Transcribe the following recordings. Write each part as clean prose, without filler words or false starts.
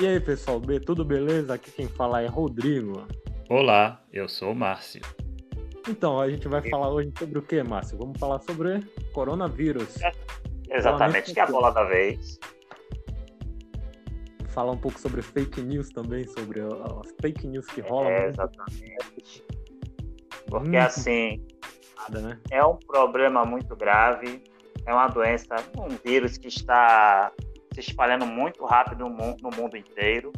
E aí, pessoal, tudo beleza? Aqui quem fala é Rodrigo. Olá, eu sou o Márcio. Então, a gente vai falar hoje sobre o que, Márcio? Vamos falar sobre coronavírus. Exatamente, que é a bola da vez. Falar um pouco sobre fake news também, sobre as fake news que rolam. Exatamente. Porque assim, né? É um problema muito grave, é uma doença, um vírus que está se espalhando muito rápido no mundo inteiro.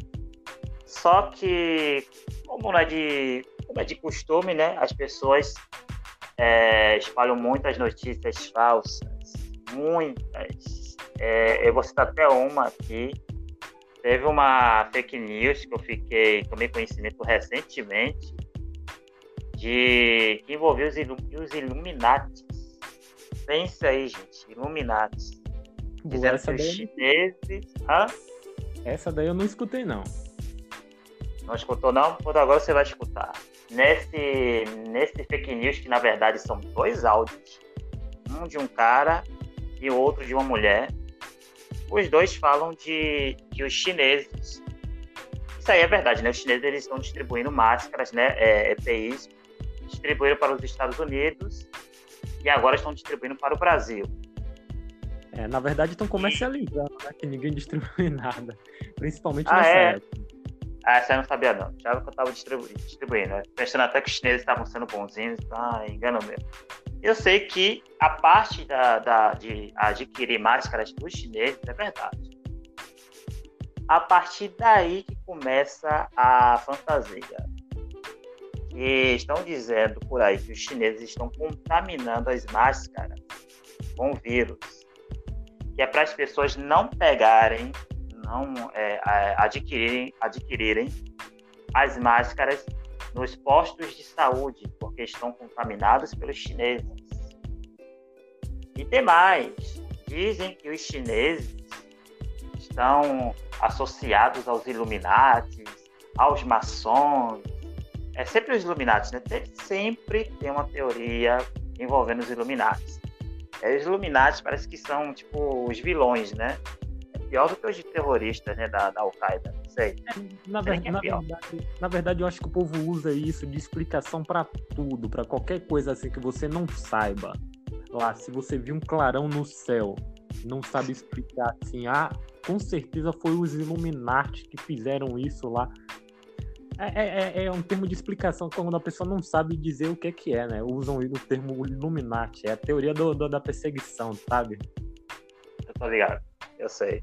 Só que, como é de costume, né, as pessoas espalham muitas notícias falsas, muitas. Eu vou citar até uma aqui. Teve uma fake news que tomei conhecimento recentemente, que envolveu os Illuminati. Pensa aí, gente, Illuminati. Fizeram que os chineses... Essa daí eu não escutei, não. Não escutou, não? Por agora você vai escutar. Nesse fake news, que na verdade são dois áudios, um de um cara e o outro de uma mulher, os dois falam que os chineses... Isso aí é verdade, né? Os chineses, eles estão distribuindo máscaras, né? EPIs, distribuíram para os Estados Unidos e agora estão distribuindo para o Brasil. Na verdade, estão comercializando, né? Que ninguém distribui nada. Principalmente nessa época. Essa eu não sabia, não. Achava que eu estava distribuindo, né? Pensando até que os chineses estavam sendo bonzinhos. Engano mesmo. Eu sei que a parte de adquirir máscaras dos chineses é verdade. A partir daí que começa a fantasia. E estão dizendo por aí que os chineses estão contaminando as máscaras com vírus, que é para as pessoas não pegarem, adquirirem as máscaras nos postos de saúde, porque estão contaminados pelos chineses. E tem mais, dizem que os chineses estão associados aos Illuminati, aos maçons. É sempre os Illuminati, né? Sempre tem uma teoria envolvendo os Illuminati. Os Illuminati parece que são, tipo, os vilões, né? É pior do que os terroristas, né? Da Al-Qaeda, não sei. Na verdade, eu acho que o povo usa isso de explicação pra tudo, pra qualquer coisa assim que você não saiba. Lá, se você viu um clarão no céu, não sabe explicar assim, com certeza foi os Illuminati que fizeram isso lá. É um termo de explicação quando a pessoa não sabe dizer o que é, né? Usam o termo Illuminati, é a teoria da perseguição, sabe? Eu tô ligado, eu sei.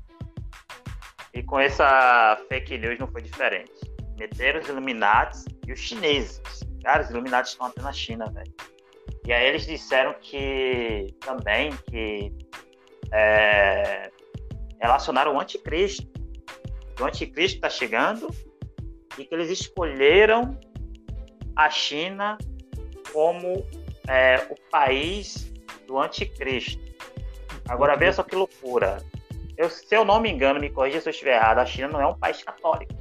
E com essa fake news não foi diferente. Meteram os Illuminati e os chineses. Cara, os Illuminati estão até na China, velho. E aí eles disseram que também que relacionaram o anticristo. O anticristo tá chegando. E que eles escolheram a China como o país do anticristo. Agora veja só que loucura. Se eu não me engano, me corrija se eu estiver errado, a China não é um país católico.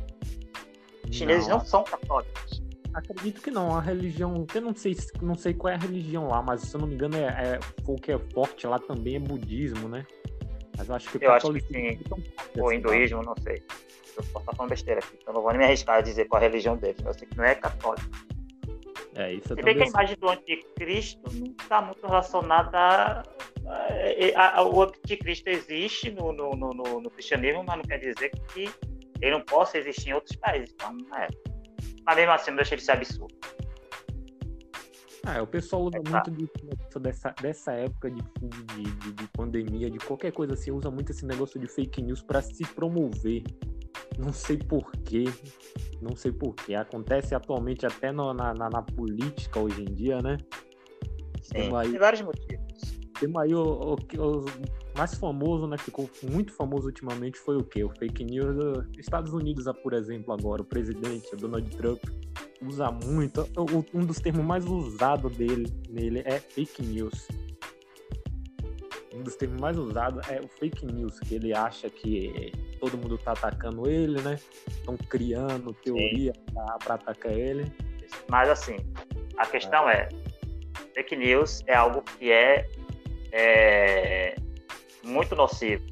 Os chineses não são católicos. Acredito que não. A religião... Eu não sei qual é a religião lá, mas se eu não me engano, o que é forte lá também é budismo, né? Mas eu acho que sim. Ou hinduísmo, não sei. Eu posso estar falando besteira aqui, então não vou nem me arriscar a dizer qual é a religião deles. Eu sei que não é católico. Isso se bem que a imagem do anticristo não está muito relacionada o anticristo existe no cristianismo, mas não quer dizer que ele não possa existir em outros países. Então, não é. Mas mesmo assim, não deixa de ser absurdo. O pessoal usa muito dessa época de pandemia, de qualquer coisa assim, usa muito esse negócio de fake news para se promover. Não sei porquê. Acontece atualmente até na política hoje em dia, né? Sim, tem vários motivos. Tem aí o mais famoso, né? Ficou muito famoso ultimamente foi o quê? O fake news dos Estados Unidos, por exemplo, agora. O presidente, Donald Trump, usa muito. Um dos termos mais usados nele é fake news. Um dos termos mais usados é o fake news, que ele acha que todo mundo tá atacando ele, né? Estão criando teoria para atacar ele. Mas assim, a questão fake news é algo que é muito nocivo.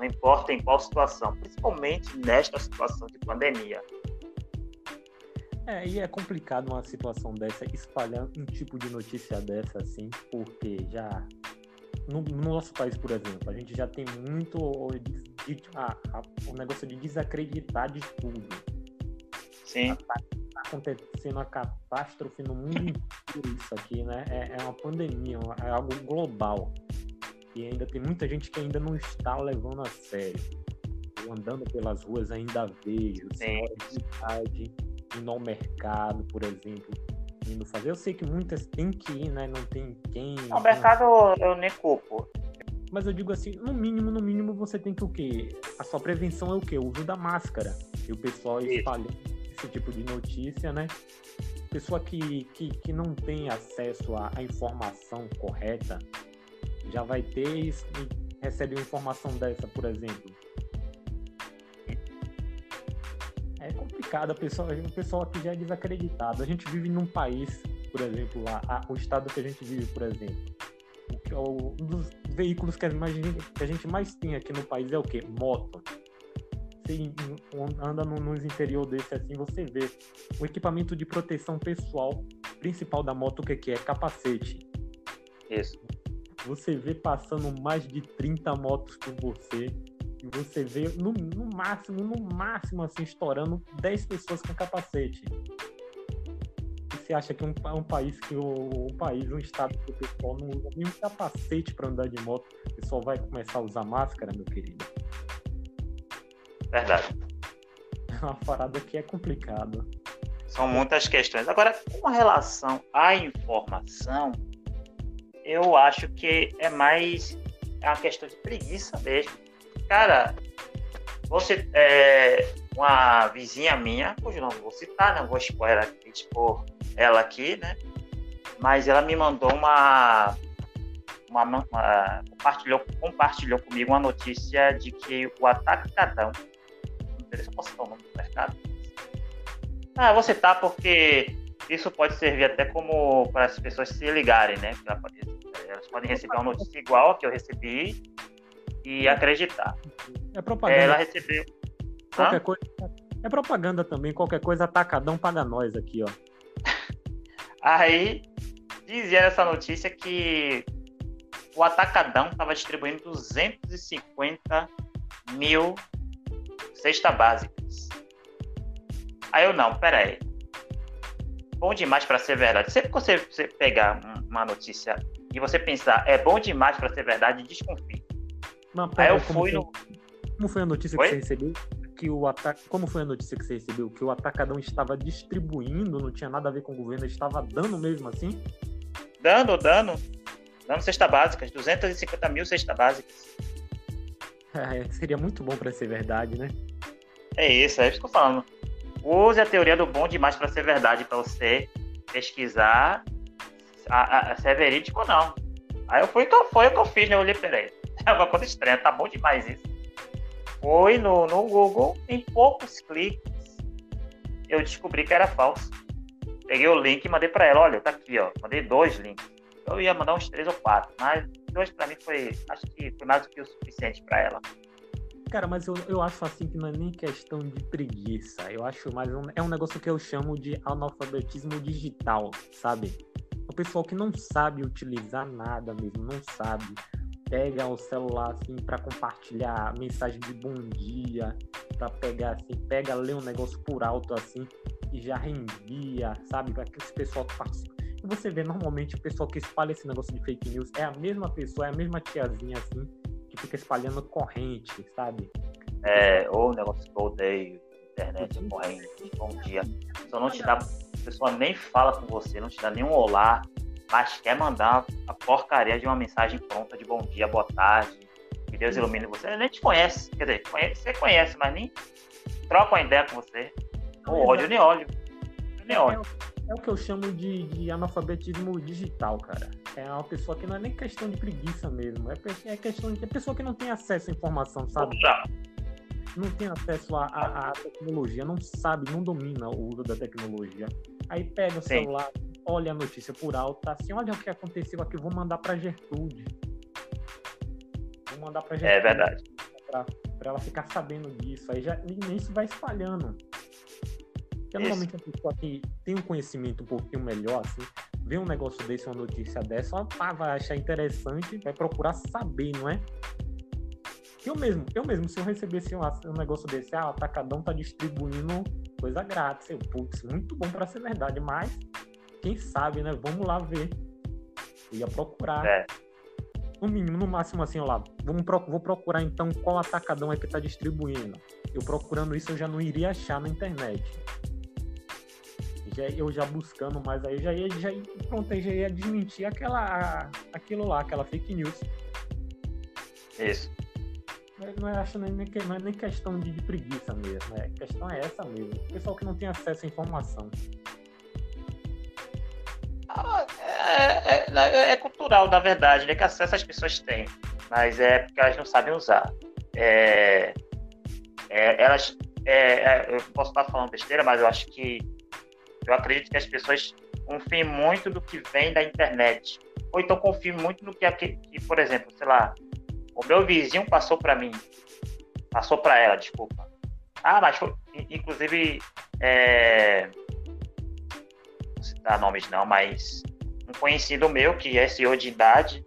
não importa em qual situação, principalmente nesta situação de pandemia. E é complicado uma situação dessa, espalhar um tipo de notícia dessa, assim, porque já... No nosso país, por exemplo, a gente já tem muito o negócio de desacreditar de tudo. Sim. Tá acontecendo uma catástrofe no mundo inteiro, isso aqui, né? É uma pandemia, é algo global. E ainda tem muita gente que ainda não está levando a sério. Eu andando pelas ruas ainda vejo, cidade, indo ao mercado, por exemplo, indo fazer. Eu sei que muitas têm que ir, né? Não tem quem. No mercado eu nem culpo. Mas eu digo assim, no mínimo você tem que o quê? A sua prevenção é o quê? O uso da máscara. E o pessoal espalhando esse tipo de notícia, né? Pessoa que não tem acesso à informação correta já vai ter e recebe uma informação dessa, por exemplo. É complicado, o pessoal aqui já é desacreditado. A gente vive num país, por exemplo, o estado que a gente vive, por exemplo, um dos veículos que a gente mais tem aqui no país é o quê? Moto. Você anda nos interior desse assim, você vê o equipamento de proteção pessoal principal da moto, o que é? Capacete. Isso. Você vê passando mais de 30 motos por você. E você vê, no máximo, assim, estourando 10 pessoas com capacete. E você acha que um estado que o pessoal não usa nenhum capacete para andar de moto, o pessoal vai começar a usar máscara, meu querido? Verdade. É uma parada que é complicada. São muitas questões. Agora, com relação à informação, eu acho que é mais uma questão de preguiça mesmo. Cara, você é uma vizinha minha, cujo nome vou citar, não vou expor ela aqui, né? Mas ela me mandou compartilhou comigo uma notícia de que o atacadão, não sei se eu posso citar o nome do mercado. Ah, eu vou citar porque isso pode servir até como para as pessoas se ligarem, né? Elas podem receber uma notícia igual a que eu recebi e acreditar. É propaganda. Ela recebeu qualquer coisa. É propaganda também, qualquer coisa, atacadão paga nós aqui, ó. Aí dizia essa notícia que o atacadão estava distribuindo 250 mil cestas básicas. Aí eu, não, peraí, bom demais para ser verdade. Sempre que você pegar uma notícia e você pensar, é bom demais para ser verdade, desconfie. Mas, aí eu fui no... Como foi a notícia que você recebeu? Como foi a notícia que você recebeu? Que o atacadão estava distribuindo, não tinha nada a ver com o governo, estava dando mesmo assim? Dando cestas básicas, 250 mil cestas básicas. Seria muito bom para ser verdade, né? É isso que eu tô falando. Use a teoria do bom demais para ser verdade, para você pesquisar se é verídico ou não. Aí eu fui, então foi o que eu fiz, né? Eu olhei, peraí, é uma coisa estranha, tá bom demais isso. Foi no Google, em poucos cliques, eu descobri que era falso. Peguei o link e mandei pra ela, olha, tá aqui, ó. Mandei 2 links. Eu ia mandar uns 3 ou 4, mas 2 pra mim foi, acho que foi mais do que o suficiente pra ela. Cara, mas eu acho assim que não é nem questão de preguiça. Eu acho mais é um negócio que eu chamo de analfabetismo digital, sabe? O pessoal que não sabe utilizar nada mesmo, não sabe. Pega o celular, assim, pra compartilhar mensagem de bom dia, pra pegar, assim, ler um negócio por alto, assim, e já reenvia, sabe? Pra aquele pessoal que participa. E você vê, normalmente, o pessoal que espalha esse negócio de fake news é a mesma pessoa, é a mesma tiazinha, assim, que fica espalhando corrente, sabe? Ou o negócio que eu odeio, internet, corrente, bom dia. A pessoa nem fala com você, não te dá nenhum olá, mas quer mandar a porcaria de uma mensagem pronta de bom dia, boa tarde, que Deus ilumine você. Ele nem te conhece, quer dizer, você conhece, mas nem troca uma ideia com você. Não, ódio, nem ódio. É o que eu chamo de analfabetismo digital, cara. É uma pessoa que não é nem questão de preguiça mesmo, é questão de pessoa que não tem acesso à informação, sabe? Não tem acesso à tecnologia, não sabe, não domina o uso da tecnologia. Aí pega o celular, olha a notícia por alto, tá assim, olha o que aconteceu aqui, vou mandar pra Gertrude. É verdade. para ela ficar sabendo disso. Aí já isso vai espalhando. Porque normalmente a pessoa que tem um conhecimento um pouquinho melhor, assim, vê um negócio desse, uma notícia dessa, ela vai achar interessante, vai procurar saber, não é? Eu mesmo, se eu recebesse um negócio desse, o Atacadão tá distribuindo coisa grátis, putz, muito bom pra ser verdade, mas quem sabe, né? Vamos lá ver. Eu ia procurar. No mínimo, no máximo assim, vou procurar então qual Atacadão é que tá distribuindo. Eu procurando isso, eu já não iria achar na internet. Eu já buscando mais aí, eu já ia desmentir aquela fake news. Isso. Não é nem questão de preguiça mesmo, né? A questão é essa mesmo. O pessoal que não tem acesso à informação. É cultural, na verdade, né? Que acesso as pessoas têm, mas é porque elas não sabem usar. Eu posso estar falando besteira, mas eu acredito que as pessoas confiem muito no que vem da internet. Ou então confiem muito no que por exemplo, sei lá, o meu vizinho passou para ela, desculpa. Mas foi, inclusive, não citar nomes não, mas um conhecido meu, que é senhor de idade,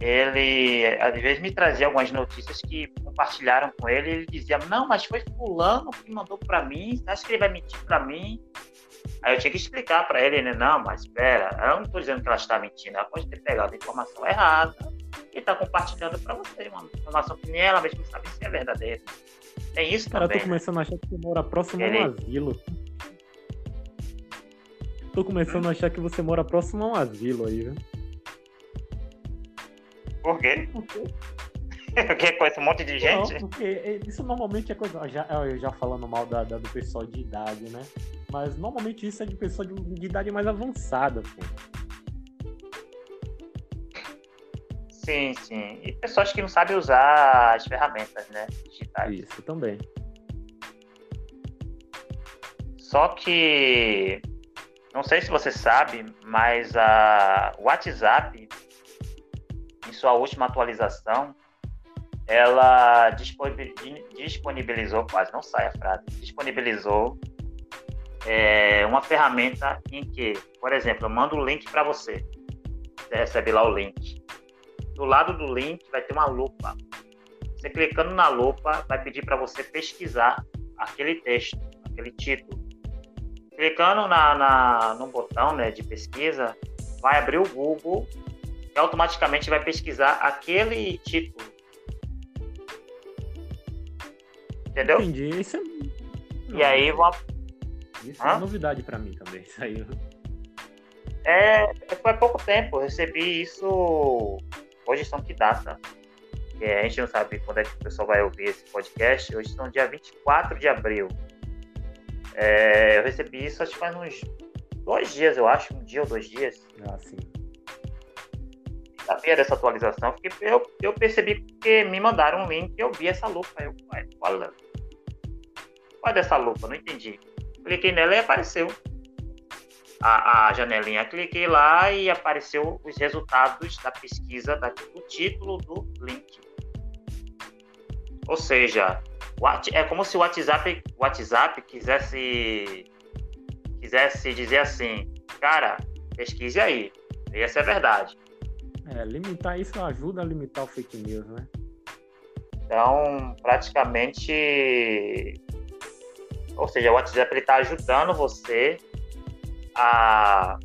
ele às vezes me trazia algumas notícias que compartilharam com ele, e ele dizia, não, mas foi fulano que mandou para mim, você acha que ele vai mentir para mim? Aí eu tinha que explicar para ele, né? Não, mas espera, eu não estou dizendo que ela está mentindo, ela pode ter pegado a informação errada, e tá compartilhando pra você, mano. Informação que nem ela mesmo sabe se é verdadeira. Tem isso também. Cara, eu tô começando a achar que você mora próximo a um asilo. Tô começando a achar que você mora próximo a um asilo aí, viu? Por quê? Porque conhece um monte de gente? Não, porque isso normalmente é coisa... Eu já falando mal do pessoal de idade, né? Mas normalmente isso é de pessoa de idade mais avançada, pô. Sim, sim. E pessoas que não sabem usar as ferramentas, né? Digitais. Isso também. Só que, não sei se você sabe, mas o WhatsApp, em sua última atualização, ela disponibilizou, quase não sai a frase, disponibilizou uma ferramenta em que, por exemplo, eu mando o link para você. Você recebe lá o link. Do lado do link vai ter uma lupa. Você clicando na lupa vai pedir para você pesquisar aquele texto, aquele título. Clicando no botão, né, de pesquisa, vai abrir o Google e automaticamente vai pesquisar aquele título. Entendeu? Entendi. Isso é... E aí vou... Isso é novidade para mim também. Isso aí. Foi há pouco tempo. Eu recebi isso... Hoje são que data? A gente não sabe quando é que o pessoal vai ouvir esse podcast. Hoje são dia 24 de abril. Eu recebi isso acho que faz uns 2 dias, eu acho. 1 dia ou 2 dias. Ah, sim. Sabia dessa atualização? Porque eu percebi que me mandaram um link e eu vi essa lupa. Eu, qual é dessa lupa? Não entendi. Cliquei nela e apareceu a janelinha, cliquei lá e apareceu os resultados da pesquisa do título do link. Ou seja, é como se o WhatsApp quisesse dizer assim, cara, pesquise aí, essa é a verdade. Limitar isso ajuda a limitar o fake news, né? Então, praticamente, ou seja, o WhatsApp está ajudando você a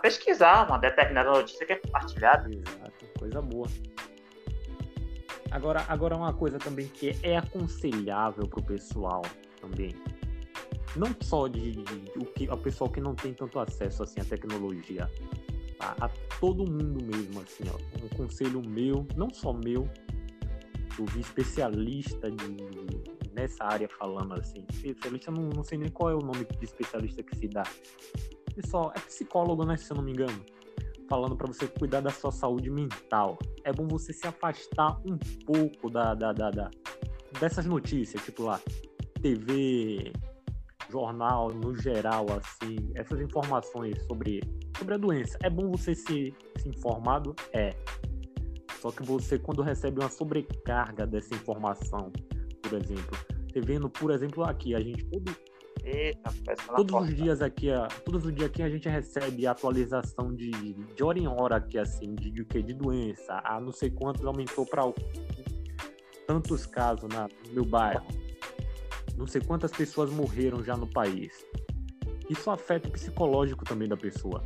pesquisar uma determinada notícia que é compartilhada. Exato, coisa boa. Agora uma coisa também que é aconselhável pro pessoal também, não só o pessoal que não tem tanto acesso assim à tecnologia, a todo mundo mesmo assim, ó, um conselho meu, não só meu, eu vi especialista nessa área falando assim, especialista, não sei nem qual é o nome de especialista que se dá. Pessoal, é psicólogo, né, se eu não me engano, falando pra você cuidar da sua saúde mental. É bom você se afastar um pouco dessas notícias, tipo lá, TV, jornal, no geral, assim, essas informações sobre a doença. É bom você se informado, Só que você, quando recebe uma sobrecarga dessa informação, por exemplo, você vendo, por exemplo, aqui, a gente todos os dias aqui a gente recebe atualização de hora em hora aqui, assim, de doença, a não sei quantos aumentou para tantos casos no meu bairro, não sei quantas pessoas morreram já no país. Isso afeta o psicológico também da pessoa.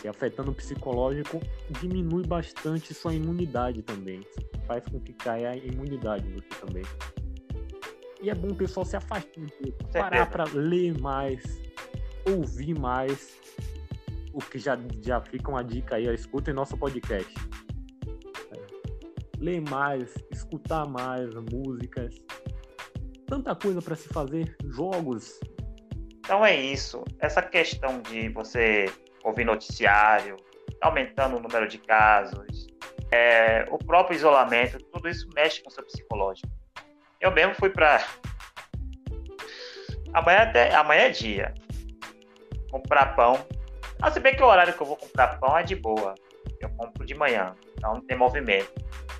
Se afetando o psicológico, diminui bastante sua imunidade também. Faz com que caia a imunidade em você também. E é bom o pessoal se afastar um pouco, parar para ler mais, ouvir mais. O que já fica uma dica aí, escutem nosso podcast. Ler mais, escutar mais músicas. Tanta coisa para se fazer, jogos. Então é isso. Essa questão de você ouvir noticiário, aumentando o número de casos, o próprio isolamento, tudo isso mexe com o seu psicológico. Eu mesmo fui para... Amanhã é dia. Comprar pão. Ah, se bem que o horário que eu vou comprar pão é de boa. Eu compro de manhã, então não tem movimento.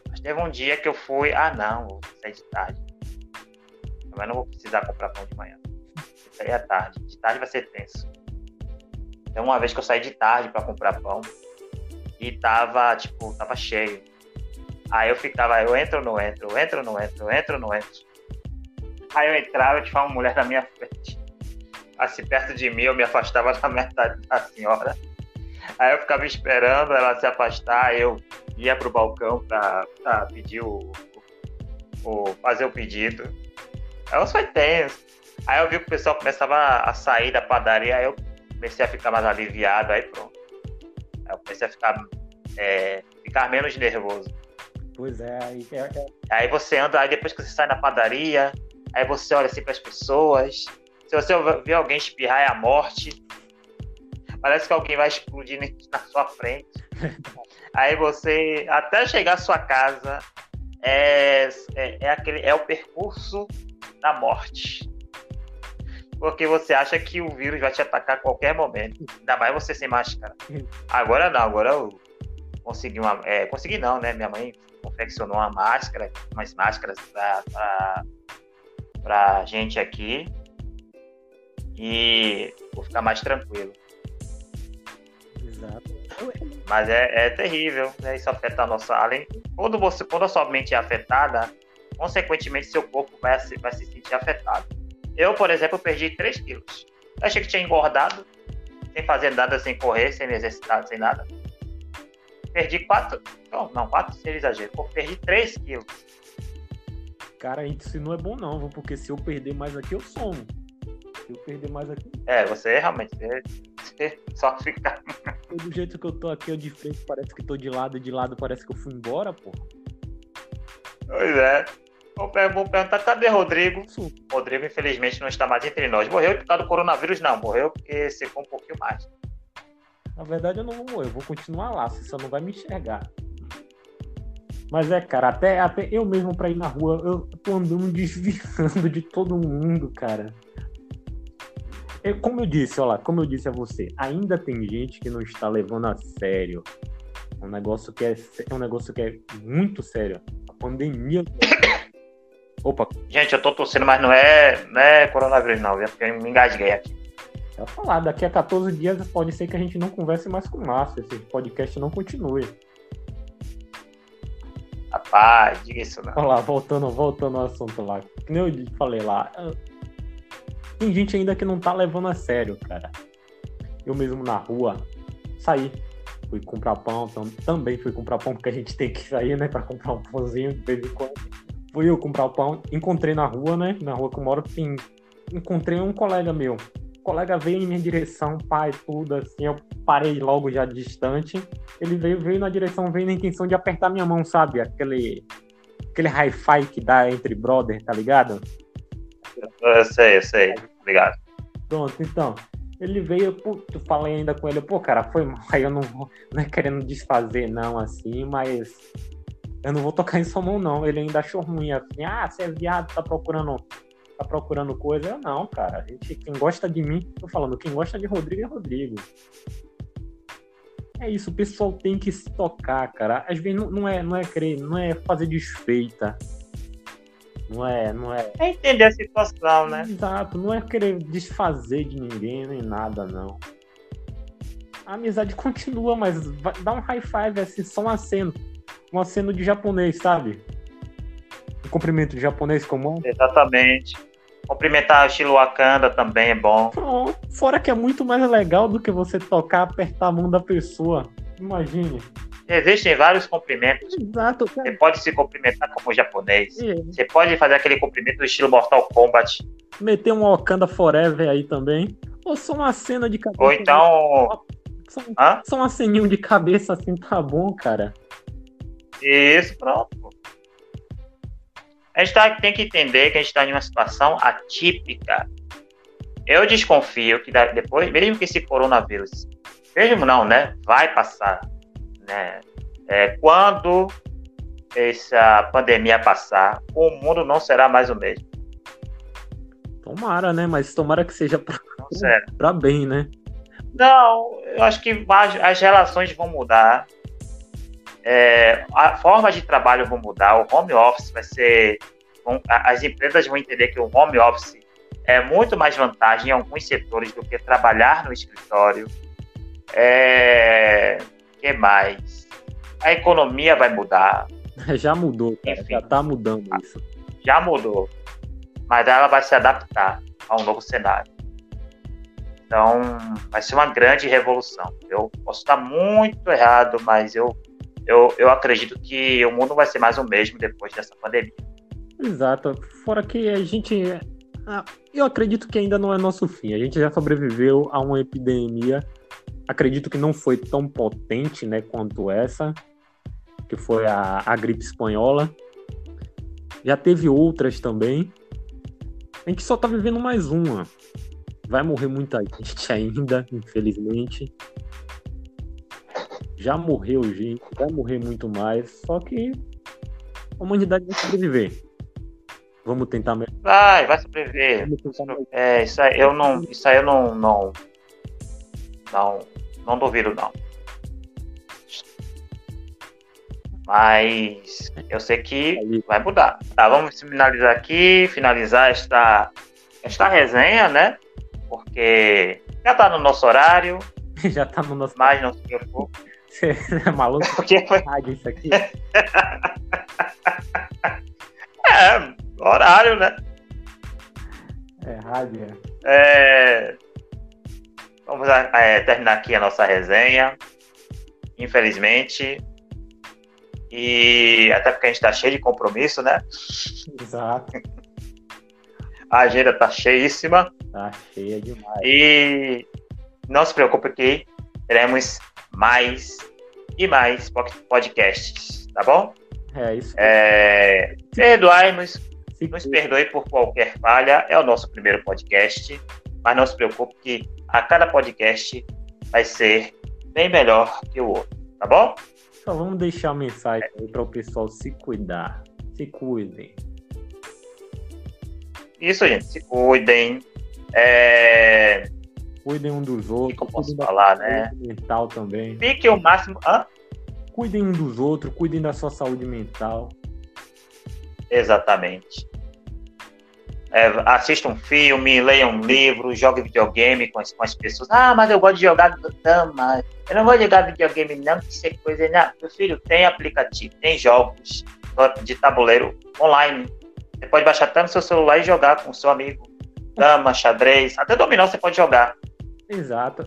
Mas teve um dia que eu fui... Ah, não, vou sair de tarde. Mas não vou precisar comprar pão de manhã. Isso aí é tarde. De tarde vai ser tenso. Então, uma vez que eu saí de tarde pra comprar pão e tava cheio. Aí eu ficava, eu entro ou não entro. Aí eu entrava, tinha uma mulher na minha frente. Assim, perto de mim, eu me afastava da metade da senhora. Aí eu ficava esperando ela se afastar, eu ia pro balcão pra pedir fazer o pedido. Aí eu só tenso. Aí eu vi que o pessoal começava a sair da padaria, aí eu comecei a ficar mais aliviado, aí pronto. Aí eu comecei a ficar menos nervoso. Pois é. Aí você anda, aí depois que você sai na padaria, aí você olha assim para as pessoas. Se você ver alguém espirrar, é a morte. Parece que alguém vai explodir na sua frente. Aí você, até chegar à sua casa, é o percurso da morte. Porque você acha que o vírus vai te atacar a qualquer momento. Ainda mais você sem máscara. Agora não, agora eu consegui uma... consegui não, né? Minha mãe confeccionou umas máscaras pra gente aqui. E vou ficar mais tranquilo. Exato. Mas é terrível, né? Isso afeta a nossa... Além, quando a sua mente é afetada, consequentemente seu corpo vai se sentir afetado. Eu, por exemplo, perdi 3 quilos. Eu achei que tinha engordado, sem fazer nada, sem correr, sem me exercitar, sem nada. Perdi 4... Não, 4 seria exagero. Eu perdi 3 quilos. Cara, isso não é bom não, porque se eu perder mais aqui, eu somo. Se eu perder mais aqui... você realmente... Você só fica... Do jeito que eu tô aqui, eu de frente parece que tô de lado parece que eu fui embora, pô. Pois é. Vou perguntar, cadê Rodrigo? Sim. Rodrigo, infelizmente, não está mais entre nós. Morreu por causa do coronavírus? Não, morreu porque secou um pouquinho mais. Na verdade, eu não vou morrer, eu vou continuar lá, você só não vai me enxergar. Mas cara, até eu mesmo pra ir na rua, eu tô andando desviando de todo mundo, cara. Como eu disse a você, ainda tem gente que não está levando a sério. Um negócio que é muito sério. A pandemia... Opa. Gente, eu tô tossindo, mas não é coronavírus não, porque eu me engasguei aqui. Eu vou falar, daqui a 14 dias pode ser que a gente não converse mais com o Márcio, esse podcast não continue. Rapaz, diga isso não. Olha lá, voltando ao assunto lá. Que nem eu falei lá, tem gente ainda que não tá levando a sério, cara. Eu mesmo na rua, saí, fui comprar pão, também fui comprar pão, porque a gente tem que sair, né, pra comprar um pãozinho de vez em quando. Fui eu comprar o pão, encontrei na rua, né? Na rua que eu moro, encontrei um colega meu. O colega veio em minha direção, pai, tudo assim. Eu parei logo já distante. Ele veio na direção, veio na intenção de apertar minha mão, sabe? Aquele hi-fi que dá entre brother, tá ligado? Eu sei. Obrigado. Pronto, então. Ele veio, eu falei ainda com ele, cara, foi mal. Eu não é querendo desfazer, não, assim, mas... Eu não vou tocar em sua mão, não. Ele ainda achou ruim. Assim, você é viado, tá procurando coisa. Eu não, cara. Quem gosta de mim, tô falando, quem gosta de Rodrigo é Rodrigo. É isso, o pessoal tem que se tocar, cara. Às vezes não é querer, não é fazer desfeita. Não é. É entender a situação, né? Exato, não é querer desfazer de ninguém nem nada, não. A amizade continua, mas dá um high five, assim, só um aceno. Um aceno de japonês, sabe? Um cumprimento de japonês comum. Exatamente. Cumprimentar o estilo Wakanda também é bom. Pronto. Fora que é muito mais legal do que você tocar, apertar a mão da pessoa. Imagine. Existem vários cumprimentos. Exato. Cara. Você pode se cumprimentar como japonês. É. Você pode fazer aquele cumprimento do estilo Mortal Kombat. Meter um Wakanda Forever aí também. Ou só uma cena de cabeça. Ou então... Só um aceninho de cabeça assim, tá bom, cara. Isso, pronto. A gente tem que entender que a gente está em uma situação atípica. Eu desconfio que depois, mesmo que esse coronavírus, mesmo não, né? Vai passar, né? Quando essa pandemia passar, o mundo não será mais o mesmo. Tomara, né? Mas tomara que seja para bem, né? Não, eu acho que as relações vão mudar. A forma de trabalho vai mudar, o home office vai ser... As empresas vão entender que o home office é muito mais vantagem em alguns setores do que trabalhar no escritório. Que mais? A economia vai mudar. Já mudou, cara. Enfim, já está mudando isso. Já mudou. Mas ela vai se adaptar a um novo cenário. Então, vai ser uma grande revolução. Eu posso estar muito errado, mas eu acredito que o mundo vai ser mais o mesmo depois dessa pandemia. Exato. Fora que a gente... Eu acredito que ainda não é nosso fim. A gente já sobreviveu a uma epidemia. Acredito que não foi tão potente, né, quanto essa, que foi a gripe espanhola. Já teve outras também. A gente só tá vivendo mais uma. Vai morrer muita gente ainda, infelizmente. Já morreu gente, vai morrer muito mais, só que a humanidade vai sobreviver. Vamos tentar mesmo. Vai sobreviver. Isso aí eu não duvido, não. Mas eu sei que vai mudar. Tá, vamos finalizar aqui, esta resenha, né? Porque já tá no nosso horário. Já tá no nosso horário. Mas não se preocupe. Você é maluco? Porque foi isso aqui? Horário, né? Rádio. Vamos terminar aqui a nossa resenha, infelizmente. E até porque a gente tá cheio de compromisso, né? Exato. A agenda tá cheíssima. Tá cheia demais. E não se preocupe que teremos mais e mais podcasts, tá bom? É isso. Nos perdoe por qualquer falha, é o nosso primeiro podcast, mas não se preocupe que a cada podcast vai ser bem melhor que o outro, tá bom? Só vamos deixar a mensagem aí para o pessoal se cuidar, se cuidem. Isso, gente, se cuidem. Cuidem um dos outros. Que eu posso falar, né? Mental também. Fique o máximo. Cuidem um dos outros, cuidem da sua saúde mental. Exatamente. Assista um filme, leia um livro, jogue videogame com as pessoas. Mas eu gosto de jogar dama. Eu não vou jogar videogame, não, que isso é coisa. Não. Meu filho, tem aplicativo, tem jogos de tabuleiro online. Você pode baixar até no seu celular e jogar com o seu amigo. Dama, xadrez, até dominó você pode jogar. Exato.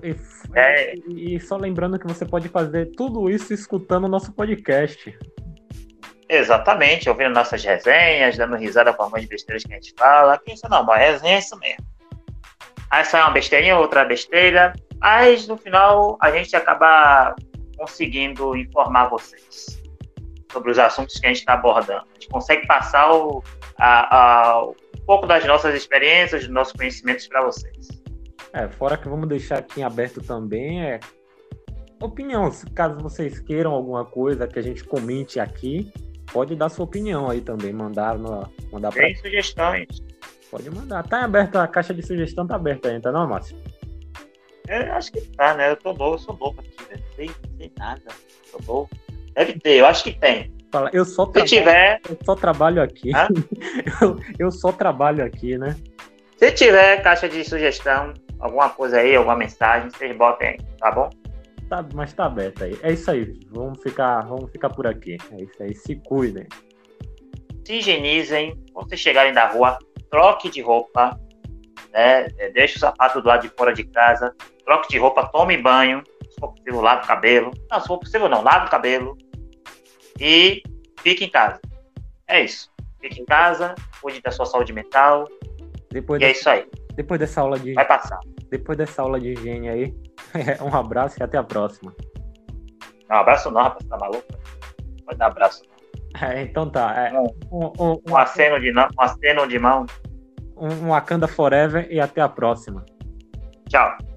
E só lembrando que você pode fazer tudo isso escutando o nosso podcast. Exatamente, ouvindo nossas resenhas, dando risada com algumas besteiras que a gente fala. Isso não, mas resenha é isso mesmo. Aí sai uma besteirinha, outra besteira. Mas no final a gente acaba conseguindo informar vocês sobre os assuntos que a gente está abordando. A gente consegue passar um pouco das nossas experiências, dos nossos conhecimentos para vocês. Fora que vamos deixar aqui em aberto também opinião. Caso vocês queiram alguma coisa que a gente comente aqui, pode dar sua opinião aí também, mandar pra... Tem sugestões. Pode mandar. Tá aberta, a caixa de sugestão tá aberta ainda, não, Márcio? Eu acho que tá, né? Eu sou louco aqui, né? Não sei nada. Tô bom. Deve ter, eu acho que tem. Fala, eu só trabalho aqui. Eu só trabalho aqui, né? Se tiver caixa de sugestão, alguma coisa aí, alguma mensagem, vocês botem aí, tá bom? Tá, mas tá aberto aí. É isso aí, vamos ficar por aqui. É isso aí, se cuidem. Se higienizem, quando vocês chegarem da rua, troque de roupa, né? Deixe o sapato do lado de fora de casa, troque de roupa, tome banho, se for possível, lave o cabelo. Não, se for possível não, lave o cabelo e fique em casa. É isso, fique em casa, cuide da sua saúde mental. E é isso aí. Depois dessa aula de... Vai passar. Depois dessa aula de higiene aí, um abraço e até a próxima. Não, abraço não, rapaz, tá maluco? Pode dar abraço. É, então tá. É, um aceno de mão. Um aceno de mão. Um Wakanda Forever e até a próxima. Tchau.